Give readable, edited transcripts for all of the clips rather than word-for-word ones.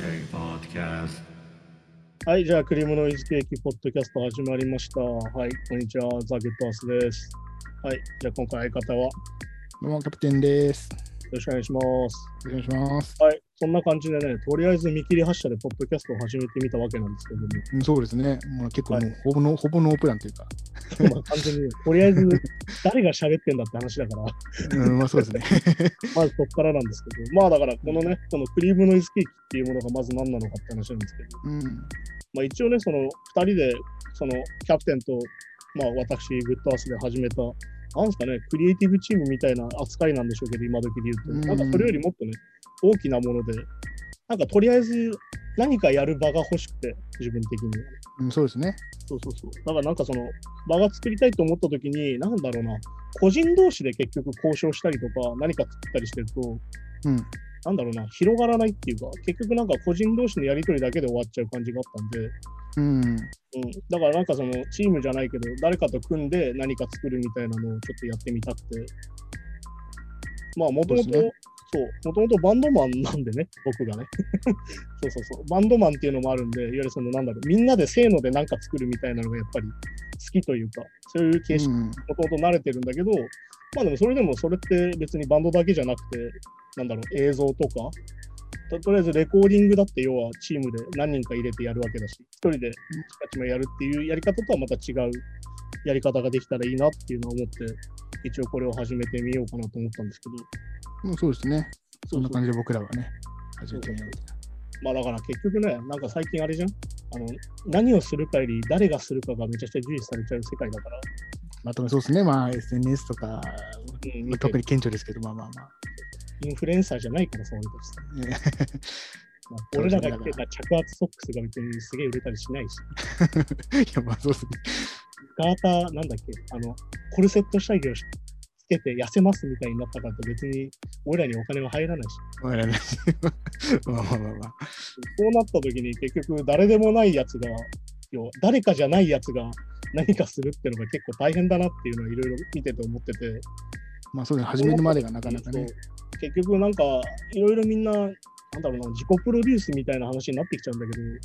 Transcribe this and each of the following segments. はい、じゃあクリームノイズケーキポッドキャスト始まりました。はい、こんにちは、ザ・ゲットアスです。はい、じゃあ今回相方はどうもキャプテンです。よろしくお願いします。よろしくお願いします。はい、そんな感じでね、とりあえず見切り発車でポッドキャストを始めてみたわけなんですけども、ね。そうですね、まあ、結構、はい、ほぼノープランというか。まあ完全にとりあえず誰が喋ってんだって話だからうん、まあそうですねまずそこからなんですけど、まあだからこのね、このクリームノイズケーキっていうものがまず何なのかって話なんですけど、うん、まあ一応ね、その2人でそのキャプテンと、まあ、私グッドアースで始めたなんですかね、クリエイティブチームみたいな扱いなんでしょうけど、今時で言うと、なんかそれよりもっとね、大きなもので、なんかとりあえず何かやる場が欲しくて、自分的に、うん、そうですね。そう。だからなんかその場が作りたいと思ったときに、なんだろうな、個人同士で結局交渉したりとか、何か作ったりしてると、うん、なんだろうな、広がらないっていうか、結局なんか個人同士のやり取りだけで終わっちゃう感じがあったんで、うん、だからなんかそのチームじゃないけど、誰かと組んで何か作るみたいなのをちょっとやってみたくて、まあもともともとバンドマンなんでね、僕がねそうバンドマンっていうのもあるんで、いわゆるそのなんだろう、みんなでせーので何か作るみたいなのがやっぱり好きというか、そういう形式もともと慣れてるんだけど、まあでもそれって別にバンドだけじゃなくて、なんだろう、映像とかとりあえずレコーディングだって、要はチームで何人か入れてやるわけだし、一人でチカチカやるっていうやり方とはまた違うやり方ができたらいいなっていうのを思って、一応これを始めてみようかなと思ったんですけど、うん、そうですね、そんな感じで僕らはね、始めてみようと。まあだから結局ね、なんか最近あれじゃん、何をするかより誰がするかがめちゃくちゃ重視されちゃう世界だから、まあそうですね、まあ SNS とか、うん、特に顕著ですけど、まあインフルエンサーじゃないから、そういうことですね。まあ、俺らが着てた着圧ソックスが別にすげえ売れたりしないし。いや、まあそうですね。ガーター、なんだっけ、コルセット下着をつけて痩せますみたいになったからと、別に俺らにお金は入らないし。入らないし。まあ。そうなった時に、結局誰でもないやつが、誰かじゃないやつが何かするってのが結構大変だなっていうのをいろいろ見てて思ってて。まあそうですね、始めるまでがなかなかね。結局なんかいろいろみんな、なんだろうな、自己プロデュースみたいな話になってきちゃうんだけど、で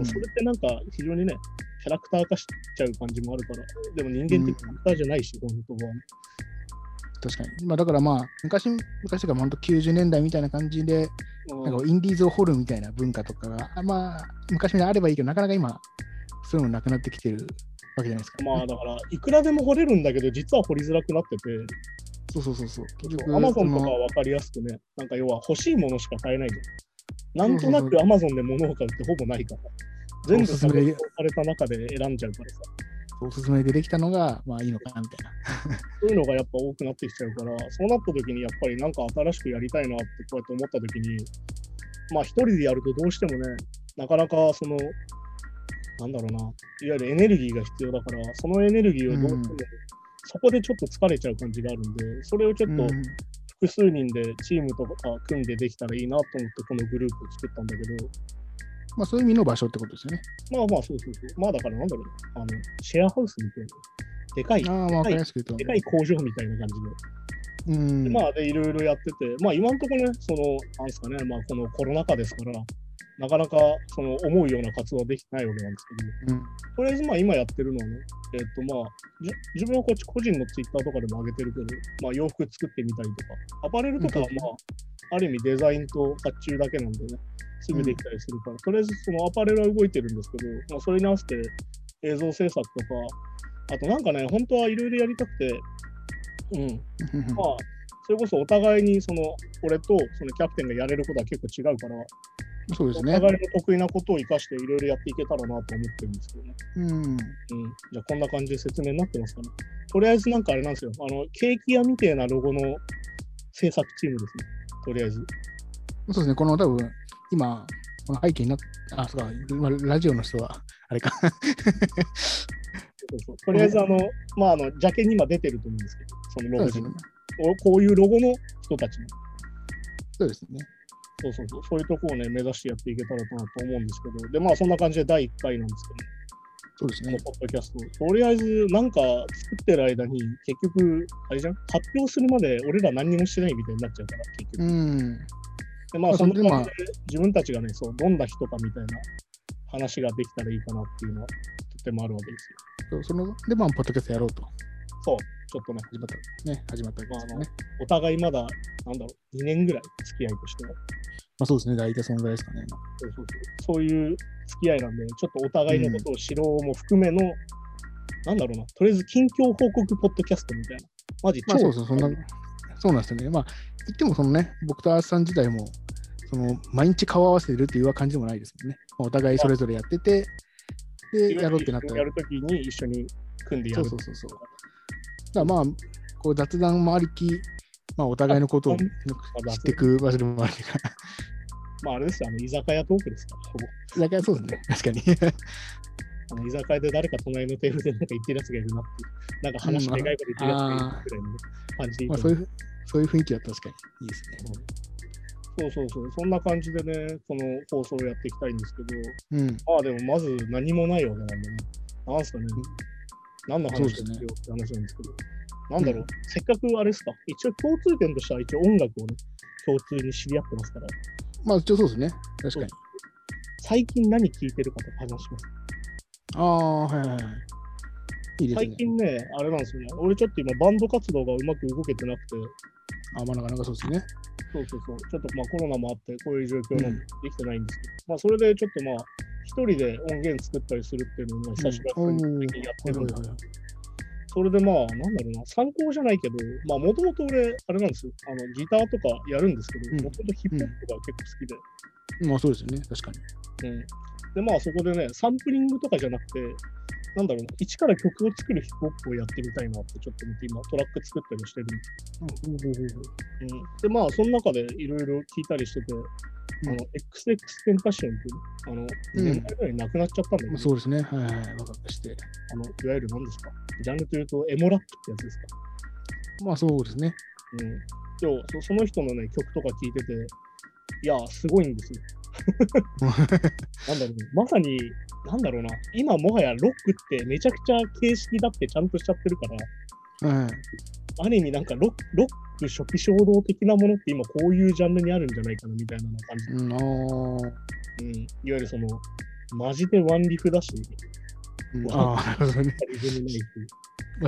もそれってなんか非常にね、キャラクター化しちゃう感じもあるから、でも人間ってキャラクターじゃないし、うん、本当はね。確かに、まあ、だからまあ昔が本当90年代みたいな感じで、うん、なんかインディーズを掘るみたいな文化とかが、まあ昔もあればいいけど、なかなか今そういうのなくなってきてるわけじゃないですか、ね。まあだからいくらでも掘れるんだけど、実は掘りづらくなってて。そう。アマゾンとかは分かりやすくね、なんか要は欲しいものしか買えないじゃん。なんとなくアマゾンで物を買うってほぼないから。全部された中で選んじゃうからさ。おすすめでできたのが、まあいいのかなみたいな。そういうのがやっぱ多くなってきちゃうから、そうなった時にやっぱりなんか新しくやりたいなってこうやって思った時に、まあ一人でやるとどうしてもね、なかなかその、なんだろうな、いわゆるエネルギーが必要だから、そのエネルギーをどうしても、うん、そこでちょっと疲れちゃう感じがあるんで、それをちょっと複数人でチームとか組んでできたらいいなと思って、このグループを作ったんだけど、まあそういう意味の場所ってことですよね。まあそう。まあだからなんだろう、シェアハウスみたいなでかい工場みたいな感じで、うん、でまあでいろいろやってて、まあ今のところね、そのなんですかね、まあこのコロナ禍ですから、なかなかその思うような活動はできないわけなんですけど、うん、とりあえずまあ今やってるのはね、まあ自分はこっち個人のツイッターとかでも上げてるけど、まあ洋服作ってみたりとか、アパレルとかはまあある意味デザインと発注だけなんでね、すぐできたりするから、うん、とりあえずそのアパレルは動いてるんですけど、まあ、それに合わせて映像制作とか、あとなんかね、本当はいろいろやりたくて、うん、まあそれこそお互いにその俺とそのキャプテンがやれることは結構違うから、そうですね、お互いの得意なことを生かしていろいろやっていけたらなと思ってるんですけどね。じゃあこんな感じで説明になってますかね。とりあえずなんかあれなんですよ、ケーキ屋みたいなロゴの制作チームですね。とりあえず。そうですね、この多分今背景になって、あ、そうか、ラジオの人はあれか。そう。とりあえずまあジャケに今出てると思うんですけど、そのロゴ人、ね、こういうロゴの人たちの。そうですね。そういうところをね、目指してやっていけたらなと思うんですけど、でまあそんな感じで第1回なんですけど、ね、そうですね、ポッドキャストとりあえずなんか作ってる間に、結局あれじゃん、発表するまで俺ら何にもしてないみたいになっちゃうから、結局、でまあその中で自分たちがね、そうどんな人かみたいな話ができたらいいかなっていうのはとてもあるわけですよ。そのでまあポッドキャストやろうと。そうちょっとね始まったね始まったわけですね、まあ。お互いまだなんだろう2年ぐらい付き合いとしては。まあそうですね、大体そのぐらいですかね。そういう付き合いなんで、ちょっとお互いのことを知ろうも含めの、なんだろうな、とりあえず近況報告ポッドキャストみたいな。マジ超、まあ、そうなんですよね。まあ言ってもそのね、僕とアースさん自体もその毎日顔合わせてるっていう感じでもないですもんね。まあ、お互いそれぞれやってて、でやろうってなったらやるときに一緒に組んでやる。そう。だからまあこう雑談もありき、まあお互いのことを知っていく場所でもあるから。まああれですよ、居酒屋トークですから、ほぼ。居酒屋そうですね、確かに。居酒屋で誰か隣のテーブルでなんか言ってるやつがいるなっていう、なんか話が意外と言ってるやつがいるなっていう感じでいいと思います。そういう雰囲気は確かにいいですね。うん、そう、そんな感じでね、この放送をやっていきたいんですけど、うん、まあでもまず何もないわけなんでね、なんですかね、何の話ですよって話なんですけど、なんだろう、せっかくあれですか、一応共通点としては一応音楽をね、共通に知り合ってますから。まあ一応そうですね、確かに。最近何聴いてるかと話します。ああ、はい。いいですね。最近ね、あれなんですよね。俺ちょっと今バンド活動がうまく動けてなくて。あ、まあなかなかそうですね。そう。ちょっとまあコロナもあって、こういう状況なんでできてないんですけど。まあそれでちょっとまあ、一人で音源作ったりするっていうのを久しぶりにやってるんですけど。それでまあ、なんだろうな、参考じゃないけど、まあ、もともと俺、あれなんですよ、ギターとかやるんですけど、もともとヒップホップが結構好きで。まあ、そうですよね、確かに。うん。で、まあ、そこでね、サンプリングとかじゃなくて、なんだろうな、一から曲を作るヒップホップをやってみたいなって、ちょっと見て、今、トラック作ったりしてるんですけど。で、まあ、その中でいろいろ聞いたりしてて、XXX テンパッションっていう、2年前ぐらいなくなっちゃったんだけど、そうですね、分かったして、いわゆる何ですか、ジャンルというと、エモラップってやつですか。まあそうですね。うん。でも、その人のね、曲とか聴いてて、いや、すごいんですよ。なんだろう、まさに、なんだろうな、今もはやロックってめちゃくちゃ形式だってちゃんとしちゃってるから、ある意味なんかロック初期衝動的なものって今こういうジャンルにあるんじゃないかなみたいな感じ、いわゆるそのマジでワンリフだし、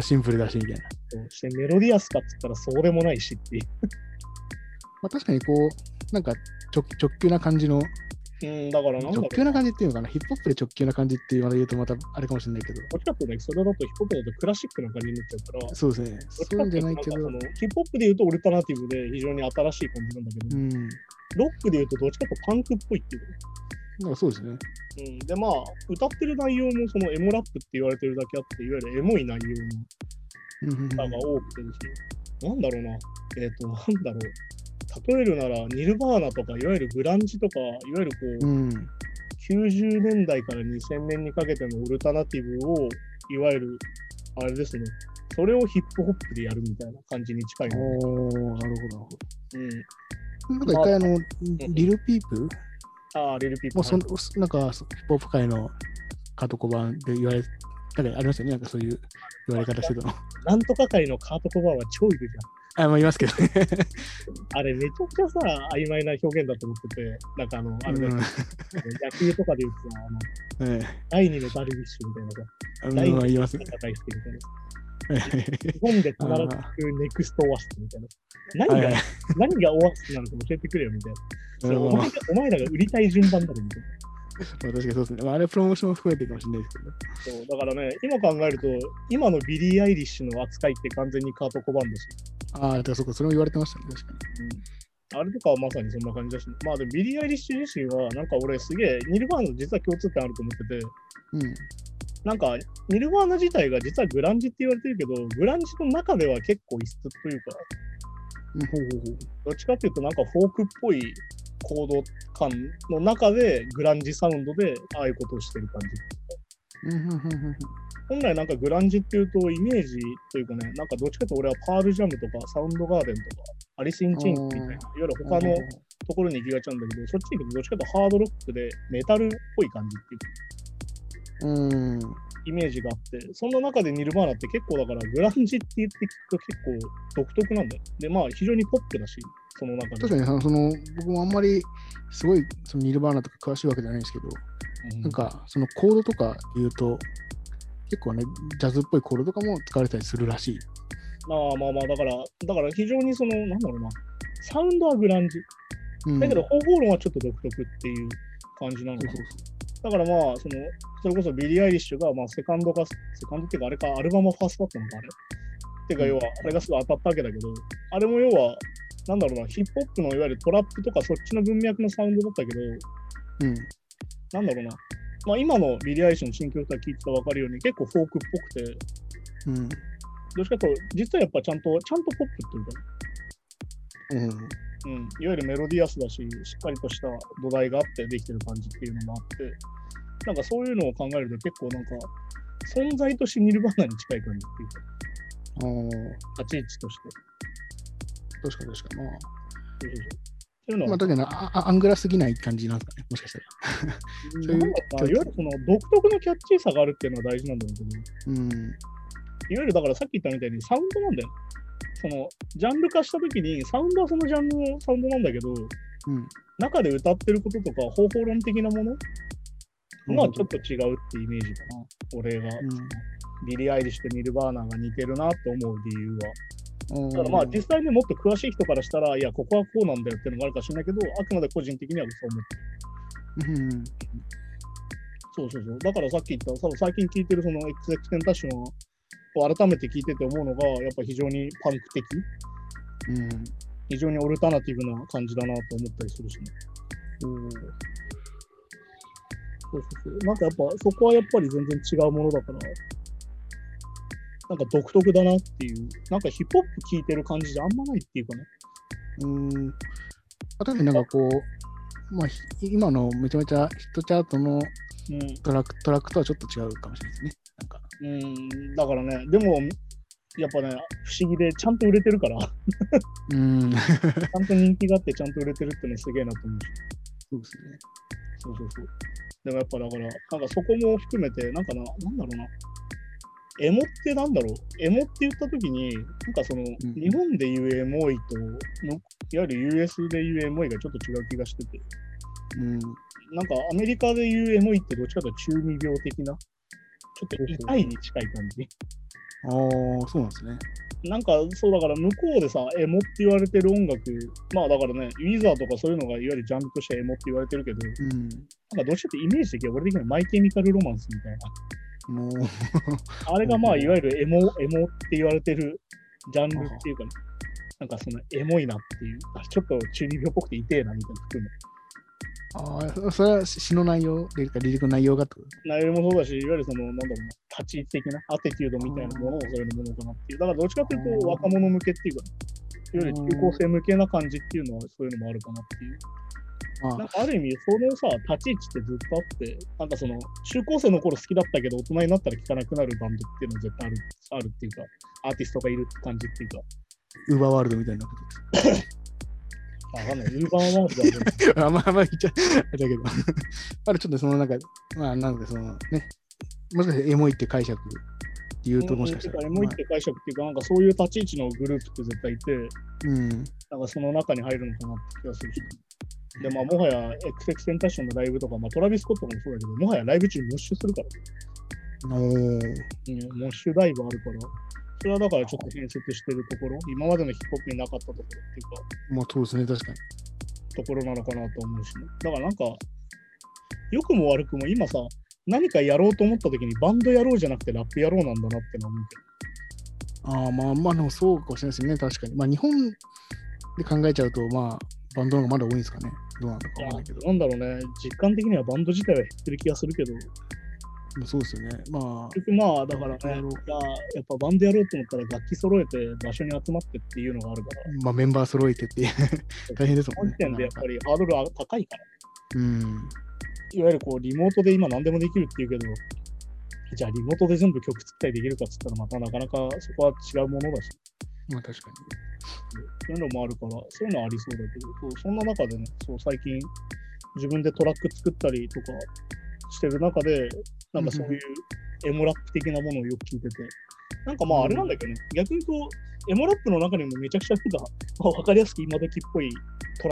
シンプルだしみたいな、そしてメロディアスかっつったらそうでもないしっていうまあ確かにこうなんか直球な感じの、だからなんか直球な感じっていうのかな、ヒップホップで直球な感じって言うとまたあれかもしれないけど、こっちだとね、それだとヒップホップだとクラシックな感じになっちゃうから、そうですね、そういうんじゃないけど、ヒップホップで言うとオルタナティブで非常に新しい感じなんだけど、ロックで言うとどっちかとパンクっぽいっていう、なんかそうですね。でまあ歌ってる内容もそのエモラップって言われてるだけあって、いわゆるエモい内容の歌が多くてですね、なんだろうな、なんだろう。例えるならニルバーナとかいわゆるグランジとかいわゆるこう、90年代から2000年にかけてのオルタナティブをいわゆるあれですね、それをヒップホップでやるみたいな感じに近いの。なるほど。なんか一回リルピープ、リルピープもなんかヒップホップ界のカートコバンで言われなんかありましたね、なんかそういう言われ方してたの。なんとか界のカートコバンは超いるじゃん。まあ、いますけどね。あれ、めちゃくちゃさ、曖昧な表現だと思ってて、なんかあれだけど、野球とかで言うとさ、第2のダルビッシュみたいなさ、第2の高橋みたいな。日本で必ずネクストオアシスみたいな。何がオアシスなのか教えてくれよみたいな。それお前らが売りたい順番だろみたいな。確かにそうですね。あれプロモーション含めてかもしれないですけど。そうだからね、今考えると、今のビリー・アイリッシュの扱いって完全にカートコバンだし。だからそれも言われてましたね、確かに。あれとかはまさにそんな感じだし、まあでもビリー・アイリッシュ自身は、なんか俺すげえ、ニルバーナ実は共通点あると思ってて、なんかニルバーナ自体が実はグランジって言われてるけど、グランジの中では結構異質というか、どっちかっていうとなんかフォークっぽい行動感の中でグランジサウンドでああいうことをしてる感じ。本来なんかグランジっていうとイメージというかね、なんかどっちかと俺はパールジャムとかサウンドガーデンとかアリス・イン・チェインみたいな、いわゆる他のところに行きがちなんだけど、そっちに行くとどっちかとハードロックでメタルっぽい感じっていう。イメージがあって、そんな中でニルヴァーナって結構だからグランジって言って聞くと結構独特なんだよ。で、まあ非常にポップだし、その中で。確かにその僕もあんまりすごいそのニルヴァーナとか詳しいわけじゃないんですけど、うん、なんかそのコードとか言うと結構ねジャズっぽいコードとかも使われたりするらしい。まあだから非常にそのなんだろうな、サウンドはグランジ、うん、だけど方法論はちょっと独特っていう感じなのかな。そうそうそう、だからまあそれこそビリー・アイリッシュがまあセカンドっていうかあれかアルバムはファーストだったのかあれっていうか、要はあれがすごい当たったわけだけど、あれも要はなんだろうな、ヒップホップのいわゆるトラップとかそっちの文脈のサウンドだったけど、うん、なんだろうな、まあ今のビリー・アイリッシュの新曲とか聴いてたら分かるように結構フォークっぽくて、うん、どっちかというと実はやっぱちゃんとポップっていうか、うんうん、いわゆるメロディアスだし、しっかりとした土台があってできてる感じっていうのもあって、なんかそういうのを考えると結構なんか存在としてニルヴァーナに近い感じっていうか、立ち位置として。確かな。そういうのは。まあ、だけどアングラすぎない感じなんですかね、もしかしたら。いわゆるその独特のキャッチーさがあるっていうのは大事なんだろうけど、うん、いわゆるだからさっき言ったみたいにサウンドなんだよ。そのジャンル化したときにサウンドはそのジャンルのサウンドなんだけど、うん、中で歌ってることとか方法論的なものが、うん、ちょっと違うってイメージかな、俺が、うん、ビリー・アイリッシュとニルヴァーナが似てるなと思う理由は、うん、だからまあ実際にもっと詳しい人からしたらいやここはこうなんだよっていうのがあるかもしれないけど、あくまで個人的にはそう思ってる、うん、そうだからさっき言った最近聴いてるその XX テンパッション改めて聞いてて思うのがやっぱ非常にパンク的、うん、非常にオルタナティブな感じだなと思ったりするしね。そうなんかやっぱそこはやっぱり全然違うものだからなんか独特だなっていう、なんかヒップホップ聞いてる感じじゃあんまないっていうかね。例えばなんかこう、まあ、今のめちゃめちゃヒットチャートのトラックとはちょっと違うかもしれないですね。なんかだからね、でもやっぱね不思議でちゃんと売れてるからちゃんと人気があってちゃんと売れてるってのすげえなと思う。そうですね。そうでもやっぱだからなんかそこも含めてなんかなんだろうな、エモってなんだろう、エモって言った時になんかその、うん、日本で言うエモいといわゆる US で言うエモいがちょっと違う気がしてて、なんかアメリカで言うエモいってどっちかというと中二病的なちょっと痛いに近い感じ。ああ、そうなんですね。なんかそうだから向こうでさ、エモって言われてる音楽、まあだからね、ウィザーとかそういうのがいわゆるジャンルとしてエモって言われてるけど、なんかどうしようってイメージ的に俺的にはマイケミカルロマンスみたいな。あれがまあいわゆるエモって言われてるジャンルっていうかね、なんかそのエモいなっていう、ちょっと中二病っぽくて痛えなみたいな含め。あ、それは詩の内容というか、リリックの内容がと。内容もそうだし、いわゆるその、なんだろうな、立ち位置的なアティチュードみたいなものをそれのものかなっていう。だから、どっちかというと、若者向けっていうか、いわゆる中高生向けな感じっていうのは、そういうのもあるかなっていう。なんかある意味、そのさ、立ち位置ってずっとあって、なんかその、中高生の頃好きだったけど、大人になったら聴かなくなるバンドっていうのは絶対あるっていうか、アーティストがいる感じっていうか。ウーバーワールドみたいなことです。ウーバーワールドはあんまり言っちゃうだけどあれちょっとそのなんかまあなのでそのね、もしかしてエモいって解釈っていうともしかしたらエモいって解釈っていうか、なんかそういう立ち位置のグループって絶対いて、なんかその中に入るのかなって気がするし、でまあもはや XX テンパッションのライブとか、まあトラビス・スコットもそうだけど、もはやライブ中にモッシュするから、モッシュライブあるから。それはだからちょっと変節してるところ、今までのヒップホップになかったところっていうか、まあそうですね、確かに。ところなのかなと思うしね。だからなんか、良くも悪くも今さ、何かやろうと思ったときにバンドやろうじゃなくてラップやろうなんだなってのは思うけど。まあでもそうかもしれないですね、確かに。まあ日本で考えちゃうと、まあバンドの方がまだ多いんですかね。どうなのかわかんないけど。なんだろうね、実感的にはバンド自体は減ってる気がするけど。そうですよね。まあだからね、やっぱバンドやろうと思ったら楽器揃えて場所に集まってっていうのがあるから。まあメンバー揃えてって大変ですもんね。本店でやっぱりハードルは高いから。いわゆるこうリモートで今何でもできるっていうけど、じゃあリモートで全部曲作ったりできるかっつったらまたなかなかそこは違うものだし。まあ確かに。そういうのもあるから、そういうのはありそうだけど、そんな中でね、そう最近自分でトラック作ったりとかしてる中で。なんかそういうエモラップ的なものをよく聞いてて、なんかまああれなんだけどね、逆にこうエモラップの中にもめちゃくちゃ分かりやすく今時っぽいト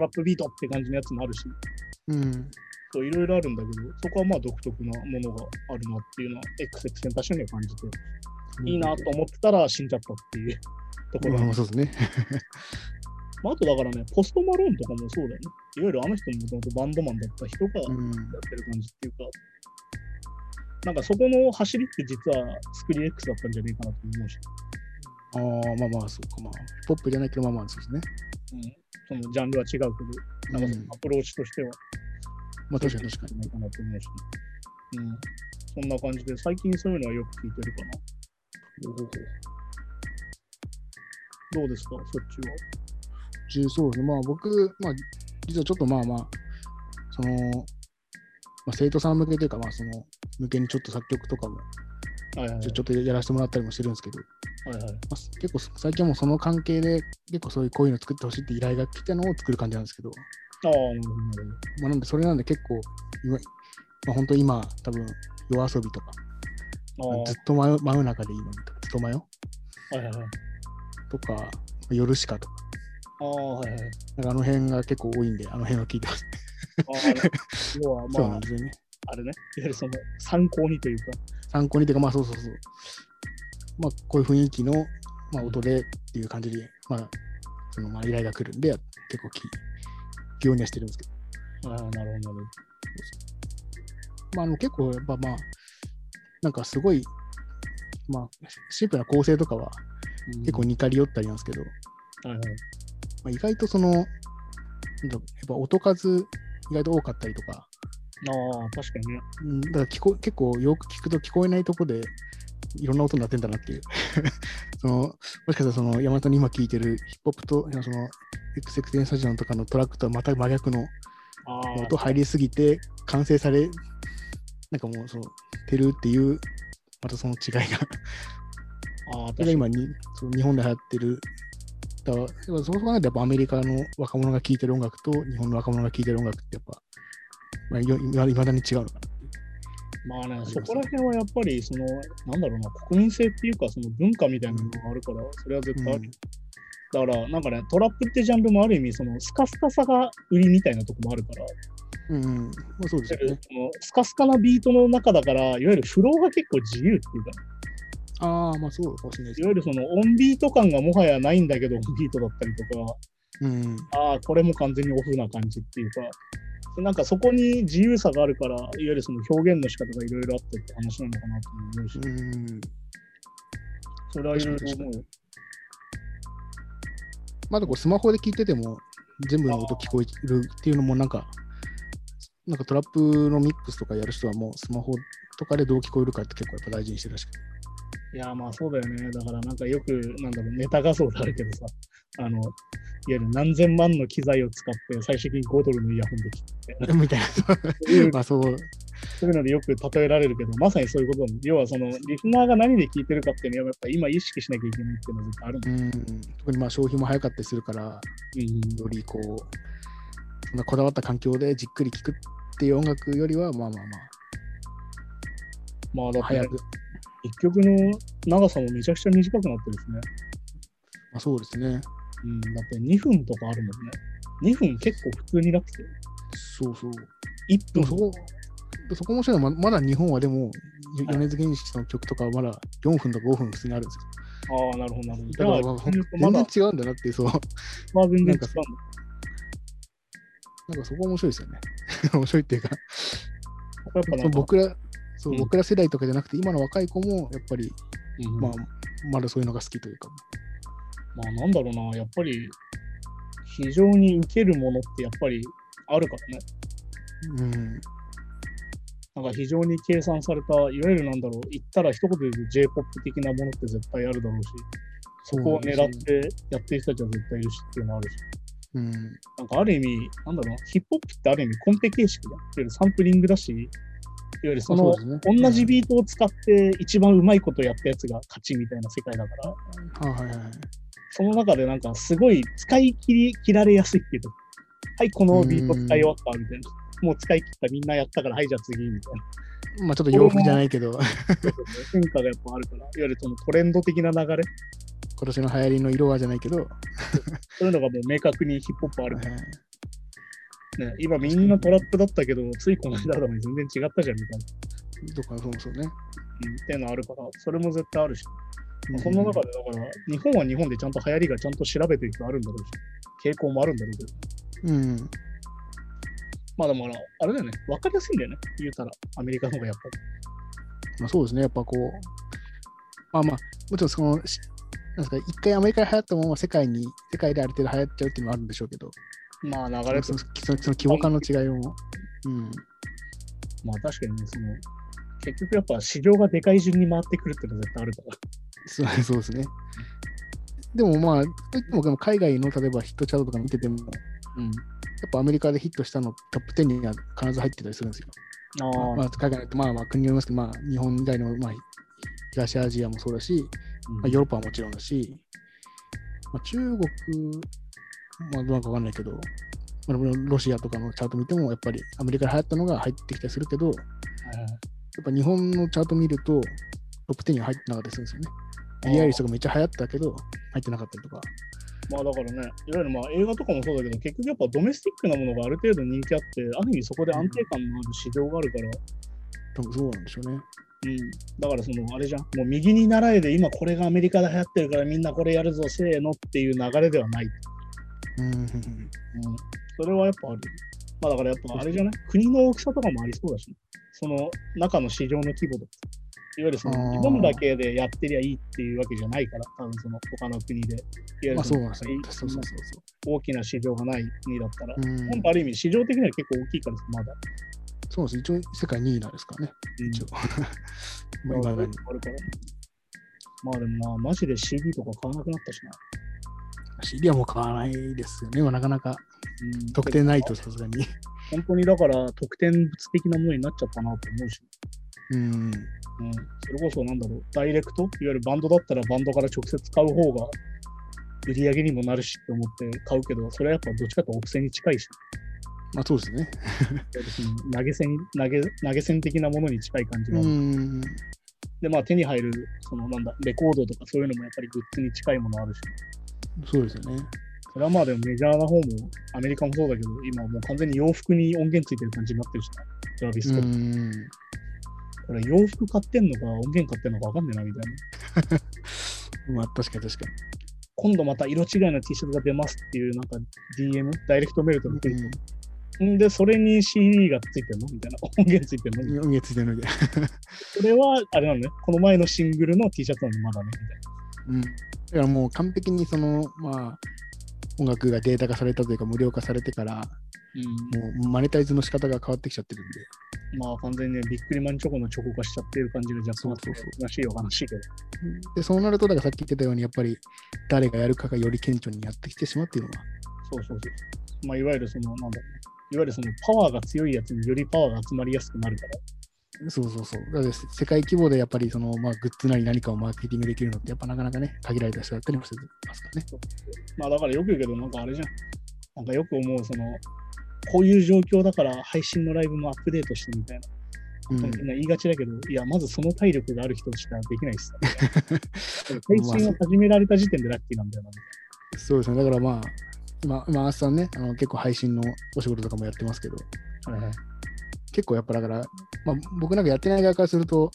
ラップビートって感じのやつもあるし、うん、そういろいろあるんだけど、そこはまあ独特なものがあるなっていうのは XX テンパッションには感じて、いいなと思ってたら死んじゃったっていうところ、そうですねまあ、あとだからね、ポストマローンとかもそうだよね。いわゆるあの人ももともとバンドマンだった人がやってる感じっていうか、なんかそこの走りって実はスクリエックスだったんじゃねえかなと思うし。ああ、まあまあ、そうか、まあ。ポップじゃないけど、まあまあそうですね。うん。そのジャンルは違うけど、なんかそのアプローチとしては。まあ確かに確かに。かなと思うし、うん。そんな感じで、最近そういうのはよく聞いてるかな。どうですか、そっちは。そうですね、まあ僕、まあ、実はちょっとまあまあ、その、まあ、生徒さん向けというか、まあその、向けにちょっと作曲とかも、ちょっとやらせてもらったりもしてるんですけど、まあ、結構最近はもうその関係で、結構そういうこういうの作ってほしいって依頼が来たのを作る感じなんですけど、まあなんで、それなんで結構、まあ、本当に今、多分YOASOBIとか、ずっと真夜中でいいのにとか、ずっと真夜、とか、夜しかとか、なんかあの辺が結構多いんで、あの辺は聞いてますね。要はまあ、そうなんですよね。あれね、いわゆるその参考にというか。参考にというか、まあそうそうそう。まあこういう雰囲気の、まあ、音でっていう感じで、まあ、そのまあ依頼が来るんで、結構気にはしてるんですけど。なるほど。まあ、結構やっぱまあ、なんかすごい、まあ、シンプルな構成とかは結構似通ったりなんですけど、まあ、意外とそのやっぱ音数意外と多かったりとか、確かにね、だから結構よく聞くと聞こえないとこでいろんな音になってんだなっていうそのもしかしたらその山田に今聴いてるヒップホップとその XX テンパッションとかのトラックとはまた真逆の音入りすぎて完成されなんかもうそうてるっていうまたその違いがそれが今にその日本で流行ってるそもそもなんでやっぱアメリカの若者が聴いてる音楽と日本の若者が聴いてる音楽ってやっぱ、まあ、いまだに違うのかな。まあね、そこら辺はやっぱりそのなんだろうな、国民性っていうかその文化みたいなのがあるから、それは絶対ある。だからなんかね、トラップってジャンルもある意味そのスカスカさが売りみたいなとこもあるから。まあそうですよね。スカスカなビートの中だからいわゆるフローが結構自由っていうか。まあそうかもしれないです。いわゆるそのオンビート感がもはやないんだけど、オンビートだったりとか、これも完全にオフな感じっていうか、なんかそこに自由さがあるから、いわゆるその表現の仕方がいろいろあってって話なのかなと思うし、それはいろいろ思う。まだこうスマホで聞いてても全部の音聞こえるっていうのもなんかトラップのミックスとかやる人はもうスマホとかでどう聞こえるかって結構やっぱ大事にしてるらしくて。いやまあそうだよね。だからなんかよくなんだろう、ネタ画像であるけどさ、いわゆる何千万の機材を使って最終的に$5のイヤホンで切ってみたいなまあそういうのでよく例えられるけど、まさにそういうことだもん。要はそのリスナーが何で聞いてるかっていうのはやっぱ今意識しなきゃいけないっていうのがあるもん。特にまあ消費も早かったりするから、よりこうそんなこだわった環境でじっくり聴くっていう音楽よりはまあだって早く。一曲の長さもめちゃくちゃ短くなってですね。そうですね。だって2分とかあるもんね。2分結構普通になってる。そうそう。1分そこもしかまだ日本はでも、米津玄師の曲とかはまだ4分とか5分普通にあるんですよ。なるほどなるほど。だから全然違うんだなって、そう。まあ全然違うんだ。なんかそこ面白いですよね。面白いっていうか。やっぱ僕ら世代とかじゃなくて、今の若い子もやっぱり、まあ、まだそういうのが好きというか。まあ、なんだろうな、やっぱり、非常に受けるものってやっぱりあるからね。なんか非常に計算された、いわゆるなんだろう、言ったら一言で言う J-POP 的なものって絶対あるだろうし、そこを狙ってやってる人たちは絶対いるしっていうのもあるし。なんかある意味、なんだろう、ヒップホップってある意味コンペ形式だって、サンプリングだし、いわゆるその同じビートを使って一番うまいことやったやつが勝ちみたいな世界だから、その中でなんかすごい使い切られやすいけど、はいこのビート使い終わったみたいな、もう使い切ったみんなやったからはいじゃあ次みたいな、まあちょっと洋服じゃないけど変化がやっぱあるから、いわゆるそのトレンド的な流れ、今年の流行りの色はじゃないけどそういうのがもう明確にヒップホップあるから、ね、今みんなトラップだったけどついこの間だと全然違ったじゃんみたいなとか、そうそうね、っていうのあるからそれも絶対あるし、その中でだから日本は日本でちゃんと流行りがちゃんと調べていくあるんだろうし、傾向もあるんだろうけど、うん、まあでもあれだよね、分かりやすいんだよね、言うたらアメリカの方がやっぱり、まあ、そうですね、やっぱこうまあまあもちろんそのなんですか、一回アメリカで流行ったものは世界である程度流行っちゃうっていうのはあるんでしょうけど、まあ流れその規模感の違いも、うん、まあ確かにね、その結局やっぱ市場がでかい順に回ってくるっていうのは絶対あるからそうですね。でもまあ僕も海外の例えばヒットチャートとか見てても、うん、やっぱアメリカでヒットしたのトップ10には必ず入ってたりするんですよ。あ、まあ、海外ってまあまあ国によりますけど、まあ、日本以外の、まあ、東アジアもそうだし、うんまあ、ヨーロッパはもちろんだし、まあ、中国、まあ、どうなんか分かんないけど、まあ、ロシアとかのチャート見てもやっぱりアメリカで流行ったのが入ってきたりするけど、うん、やっぱ日本のチャート見るとトップ10には入ってなかったりするんですよね。リアリストがめっちゃ流行ったけど入ってなかったりとか、まあだからね、いわゆるまあ映画とかもそうだけど、結局やっぱドメスティックなものがある程度人気あって、ある意味そこで安定感のある市場があるから、多分そうなんでしょうね。うん、だからそのあれじゃん、もう右に習えで今これがアメリカで流行ってるからみんなこれやるぞせーのっていう流れではない、うん、うん、それはやっぱある。まあだからやっぱあれじゃない、国の大きさとかもありそうだし、その中の市場の規模だっていわゆるその日本だけでやってりゃいいっていうわけじゃないから、多分その他の国でいわゆるその大きな市場がない国だったら、本当ある意味市場的には結構大きいからまだ。そうです、一応世界2位なんですからね。一応。うん、まあでもな、マジで CD とか買わなくなったしな。CD はもう買わないですよね。今なかなか特典ないとさすがに。本当にだから特典物的なものになっちゃったなと思うし。うん。うん、それこそなんだろう、ダイレクト、いわゆるバンドだったらバンドから直接買う方が売り上げにもなるしって思って買うけど、それはやっぱどっちかというと億線に近いし、まあそうですね投げ銭的なものに近い感じもある。うんで、まあ手に入るそのなんだレコードとかそういうのもやっぱりグッズに近いものあるし、そうですよね。それはまあでもメジャーな方もアメリカもそうだけど、今もう完全に洋服に音源ついてる感じになってるし、トラビスコこれ洋服買ってんのか音源買ってんのか分かんねえなみたいなまあ確かに今度また色違いの T シャツが出ますっていうなんか DM ダイレクトメールとか来ると、んでそれに CD がついてんのみたいな、音源ついてんの音源ついてんのみたいなそれはあれなんだね、この前のシングルの T シャツなんでまだねみたいな、うん、だからもう完璧にそのまあ音楽がデータ化されたというか無料化されてから、うん、もうマネタイズの仕方が変わってきちゃってるんで、まあ完全にね、ビックリマンチョコのチョコ化しちゃってる感じで、じゃあそうらしいお話けど、でそうなるとだからさっき言ってたようにやっぱり誰がやるかがより顕著にやってきてしまうっていうのは、そうまあいわゆるそのなんだろう、ね、いわゆるそのパワーが強いやつによりパワーが集まりやすくなるから、だから世界規模でやっぱりそのまあグッズなり何かをマーケティングできるのってやっぱなかなかね限られた人だったりもしてますからね。まあだからよく言うけど、なんかあれじゃん、なんかよく思う、そのこういう状況だから配信のライブもアップデートしてみたいな、みんな言いがちだけど、いやまずその体力がある人しかできないですね配信を始められた時点でラッキーなんだよなみたいな。そうですね、だからまあ今あっさんね、結構配信のお仕事とかもやってますけど、はいはい、結構やっぱだから、まあ、僕なんかやってない側からすると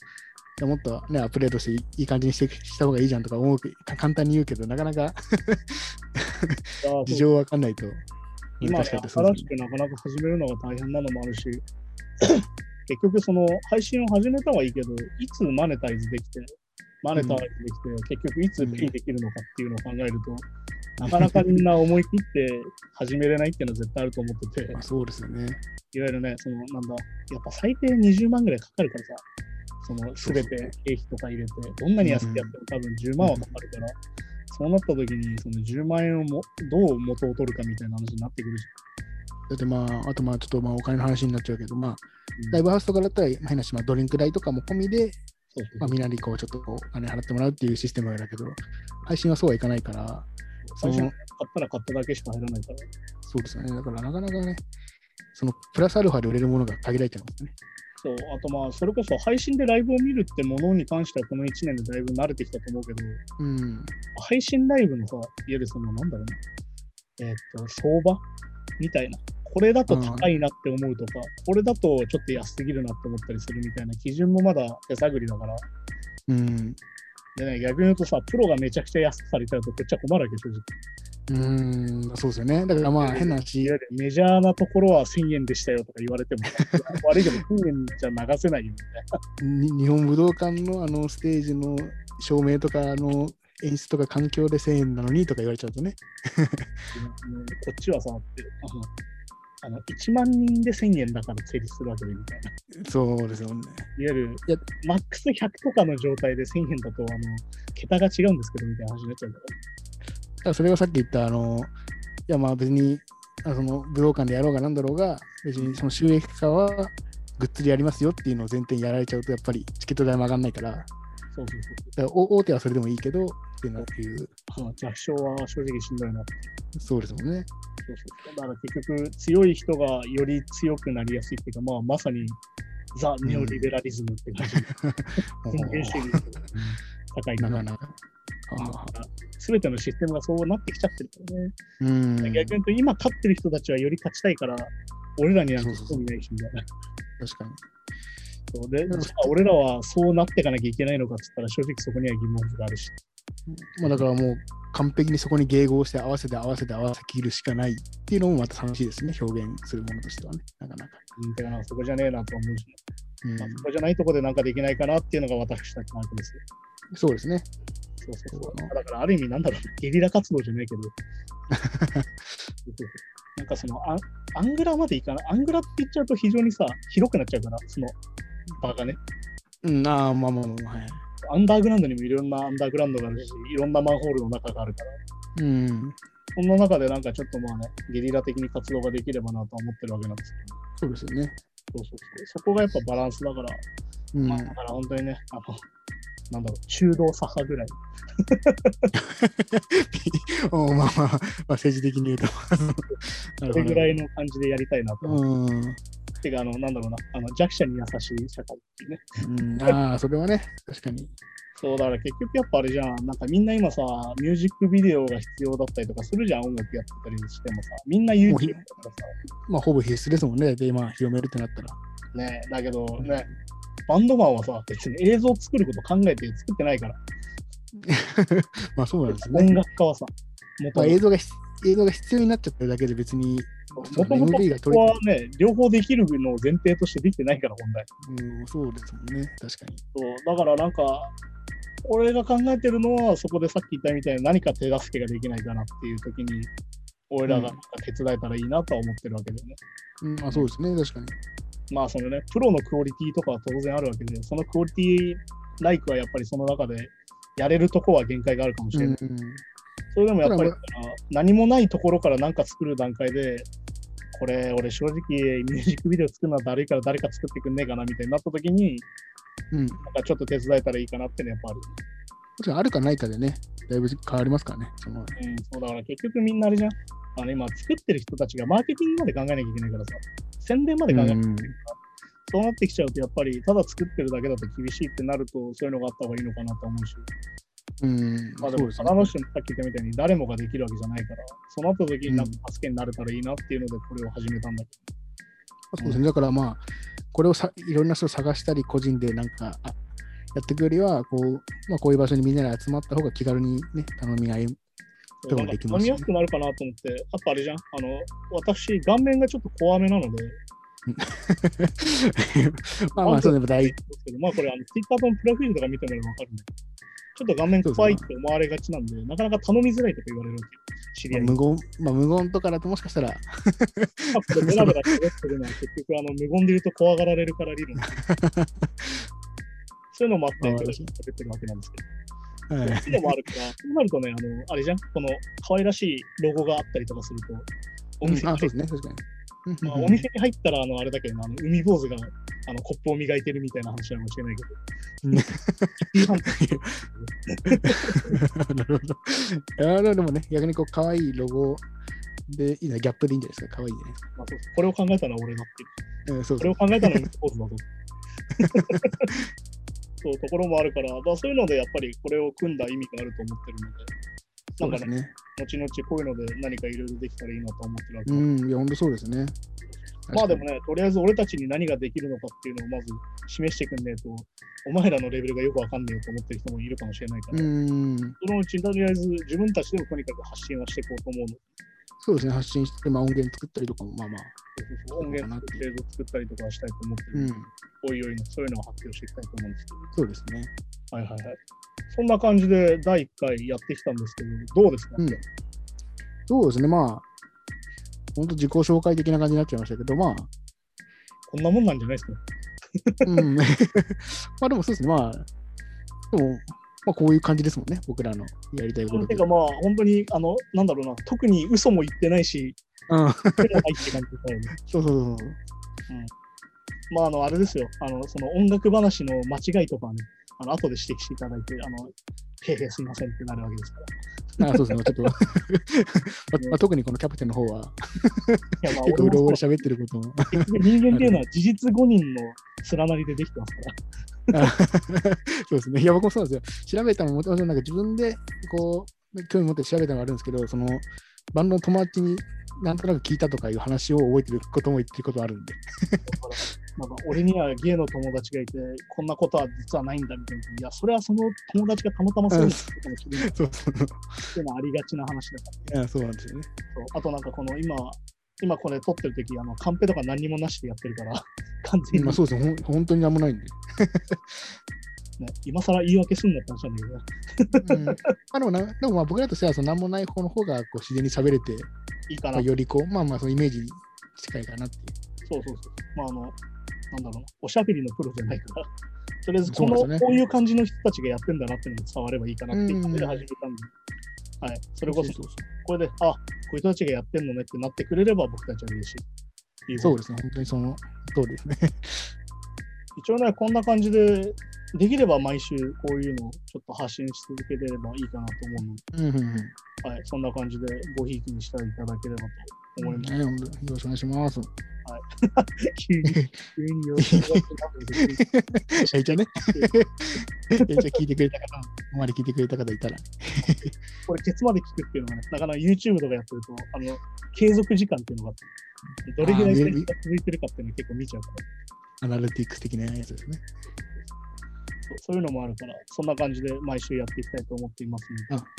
もっとねアップデートしていい感じにした方がいいじゃんとか思う、簡単に言うけどなかなか事情わかんないと今、ね、新しくなかなか始めるのが大変なのもあるし結局その配信を始めたはいいけど、いつマネタイズできて、うん、結局いつペイできるのかっていうのを考えると、うん、なかなかみんな思い切って始めれないっていうのは絶対あると思っててそうですよね。いわゆるね、そのなんだやっぱ最低20万ぐらいかかるからさ、その全て経費とか入れて、どんなに安くやっても多分10万はかかるから、うんうん、そうなった時にその10万円をどう元を取るかみたいな話になってくるじゃん。だってまああとまあちょっとまあお金の話になっちゃうけど、まあ、うん、ライブハウスとかだったら変な話、まあ、ドリンク代とかも込みで、まあ、みんなにこうちょっとお金払ってもらうっていうシステムだけど、配信はそうはいかないから、最初買ったら買っただけしか入らないから。そうですね、だからなかなかねそのプラスアルファで売れるものが限られてますね。そう、あとまあそれこそ配信でライブを見るってものに関してはこの1年でだいぶ慣れてきたと思うけど、うん、配信ライブのさ、いわゆるそのなんだろうな、相場みたいな、これだと高いなって思うとか、これだとちょっと安すぎるなって思ったりするみたいな基準もまだ手探りだから、うん、でね、逆に言うとさ、プロがめちゃくちゃ安くされちゃうとめっちゃ困るわけ、正直。そうですよね。だからまあ変な話、メジャーなところは1000円でしたよとか言われても悪いけど1000円じゃ流せないよね。日本武道館のあのステージの照明とかの演出とか環境で1000円なのにとか言われちゃうとねこっちはさ、1万人で1000円だから成立するわけでみたいな。そうですよね。いわゆるマックス100とかの状態で1000円だと桁が違うんですけどみたいな話になっちゃうから、それはさっき言ったいやまあ別にその武道館でやろうがなんだろうが別にその収益化はぐっつりやりますよっていうのを前提にやられちゃうとやっぱりチケット代も上がんないから、そうそうそう、だから大手はそれでもいいけどっていうのっていう、弱小は正直しんどいなって。そうですもんね。そうそう、だから結局強い人がより強くなりやすいっていうか、まあまさにザ・ネオリベラリズムって感じ、人間主義の高いかな。すべてのシステムがそうなってきちゃってるからね。逆に言うと今勝ってる人たちはより勝ちたいから、俺らになんか興味ないしみたいな。確かに。そうで、じゃあ俺らはそうなっていかなきゃいけないのかって言ったら、正直そこには疑問があるし。まあ、だからもう完璧にそこに迎合して合わせ切るしかないっていうのもまた楽しいですね、表現するものとしてはね。なかなか。だからそこじゃねえなと思うし、まあ、そこじゃないとこでなんかできないかなっていうのが私たちのわけですよ。そうですね。そうだからある意味なんだろう、ゲリラ活動じゃないけどなんかそのアングラまでいかない、アングラって言っちゃうと非常にさ広くなっちゃうから、その場がね、はい、アンダーグラウンドにもいろんなアンダーグラウンドがあるし、いろんなマンホールの中があるから、そんな中でなんかちょっとまあね、ゲリラ的に活動ができればなと思ってるわけなんですけど、そうですよね。そこがやっぱバランスだから、まあ、だから本当にね、なんだろう、中道左派ぐらい政治的に言うとそれぐらいの感じでやりたいなと思って、てかなんだろうな、弱者に優しい社会っていうね、それはね、確かに。そうだから結局やっぱあれじゃん、なんかみんな今さ、ミュージックビデオが必要だったりとかするじゃん、音楽やってたりしてもさ、みんな YouTube とかさ、まあほぼ必須ですもんね。で今広めるってなったらね、だけどね、バンドマンはさ、別に映像を作ること考えて作ってないから。まあそうなんですね。音楽家はさ、映像が必要になっちゃってるだけで別に、もともとここはね、両方できるのを前提としてできてないから、本来。そうですもんね、確かに。そうだからなんか、俺が考えてるのは、そこでさっき言ったみたいな何か手助けができないかなっていうときに、俺らが手伝えたらいいなとは思ってるわけだよね。そうですね、確かに。まあそのね、プロのクオリティとかは当然あるわけで、そのクオリティライクはやっぱりその中でやれるとこは限界があるかもしれない。それでもやっぱり何もないところから何か作る段階で、これ俺正直ミュージックビデオ作るのはだるいから誰か作ってくんねえかなみたいになった時に、なんかちょっと手伝えたらいいかなってね、やっぱある。もちろんあるかないかでね、だいぶ変わりますからね。そうだから結局みんなあれじゃん。今作ってる人たちがマーケティングまで考えなきゃいけないからさ、宣伝まで考えなきゃいけないから、そうなってきちゃうとやっぱりただ作ってるだけだと厳しいってなると、そういうのがあった方がいいのかなと思うし、まあでも必ずしもさっき言ったみたいに誰もができるわけじゃないから、そうなった時になんか助けになれたらいいなっていうのでこれを始めたんだけど、そうですね。だからまあこれをいろんな人を探したり個人でなんかやっていくよりはこういう場所にみんなで集まった方が気軽にね、頼み合いなんか飲みやすくなるかなと思って、やっぱあれじゃん、私、顔面がちょっと怖めなので、まあ、そうでも大事ですけど、まあ、これ、Twitter のプロフィールとか見てもらえば分かるんで、ちょっと顔面怖いって思われがちなんで、なかなか頼みづらいとか言われるわけ、知り合いに。無言とかだともしかしたら。これ、ベラベラって言ってるのは、結局、無言で言うと怖がられるから理論。そういうのもあって、私も出てるわけなんですけど。でもあるから、そうなるとね、あれじゃん、この可愛らしいロゴがあったりとかすると、お店に入ったら、あれだけど、海坊主がコップを磨いてるみたいな話はもしれないけど。なるほど。でもね、逆にこう可愛いロゴでいいな、ギャップでいいんじゃないですか。可愛いね。まあ、そうそうこれを考えたのは俺のっていう。そうそうこれを考えたのはポーズのぞ。そうところもあるから、だそういうのでやっぱりこれを組んだ意味があると思ってるので。なんか ね、後々こういうので何かいろいろできたらいいなと思ってる。うん、いや本当そうですね。まあでもね、とりあえず俺たちに何ができるのかっていうのをまず示してくんねえと、お前らのレベルがよくわかんねえと思ってる人もいるかもしれないから、うんそのうちとりあえず自分たちでもとにかく発信はしていこうと思うの。そうですね、発信して、まあ、音源作ったりとかもまあまあ。音源作って映像作ったりとかしたいと思ってる、うん、おいおいのそういうのを発表していきたいと思うんですけど。そうですね。はいはいはい。そんな感じで第1回やってきたんですけど、どうですか、うん、そうですね、まあ、本当自己紹介的な感じになっちゃいましたけど、まあ、こんなもんなんじゃないですか。うん、まあでもそうですね、まあ、でも、まあ、こういう感じですもんね、僕らのやりたいことっていうか、まあ、本当に、なんだろうな、特に嘘も言ってないし、うん、って感じですね。そうそうそう。うん、まあ、あれですよ、その音楽話の間違いとかね、後で指摘していただいて、へへすいませんってなるわけですから。あそうですね、ちょっと、まあ、特にこのキャプテンの方は、いろいろ喋ってることも。人間っていうのは事実5人の連なりでできてますから。そうですね、いや、僕もそうなんですよ。調べたのも、もちろんなんか自分でこう興味持って調べたのがあるんですけど、そのバンドの友達になんとなく聞いたとかいう話を覚えてることも言ってることあるんで。なんか俺にはゲイの友達がいてこんなことは実はないんだみたいな、いやそれはその友達がたまたまそういうこともするんだっていうのはありがちな話だから、ね、いやそうなんですよね。そうあとなんかこの今これ撮ってる時カンペとか何もなしでやってるから完全に、まあ、そうですね本当に何もないんでね、今更言い訳すんだったんじゃないかな。でもまあ僕らとしてはその何もない方の方がこう自然に喋れていいかな、まあ、よりこうまあまあそのイメージに近いかなっていう。そうそうそうまあなんだろうおしゃべりのプロじゃないからとりあえずこういう感じの人たちがやってんだなっていうのが伝わればいいかなっていう感じで始めたんで、はい、それこ そうこれであこういう人たちがやってんのねってなってくれれば僕たちは嬉しい。そうですね本当にその通りですね。一応ねこんな感じでできれば毎週こういうのをちょっと発信し続ければいいかなと思うので、うんうんうんはい、そんな感じでごひいきにしていただければと思います。よろしくお願いします。はい、急によろしくお願いします。じゃあね。じゃあ聞いてくれた方、ここまで聞いてくれた方いたら。これ、ケツまで聞くっていうのがね、なかなか YouTube とかやってると、継続時間っていうのがあって、どれぐらい続いてるかっていうのを結構見ちゃうから。アナリティクス的なやつですね。そういうのもあるから、そんな感じで毎週やっていきたいと思っています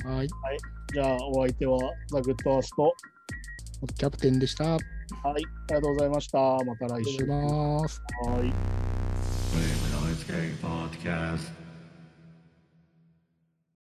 ので。あ、はい。はい。じゃあ、お相手はザ・グッドアースとキャプテンでした。はい、ありがとうございました。また来週。はい。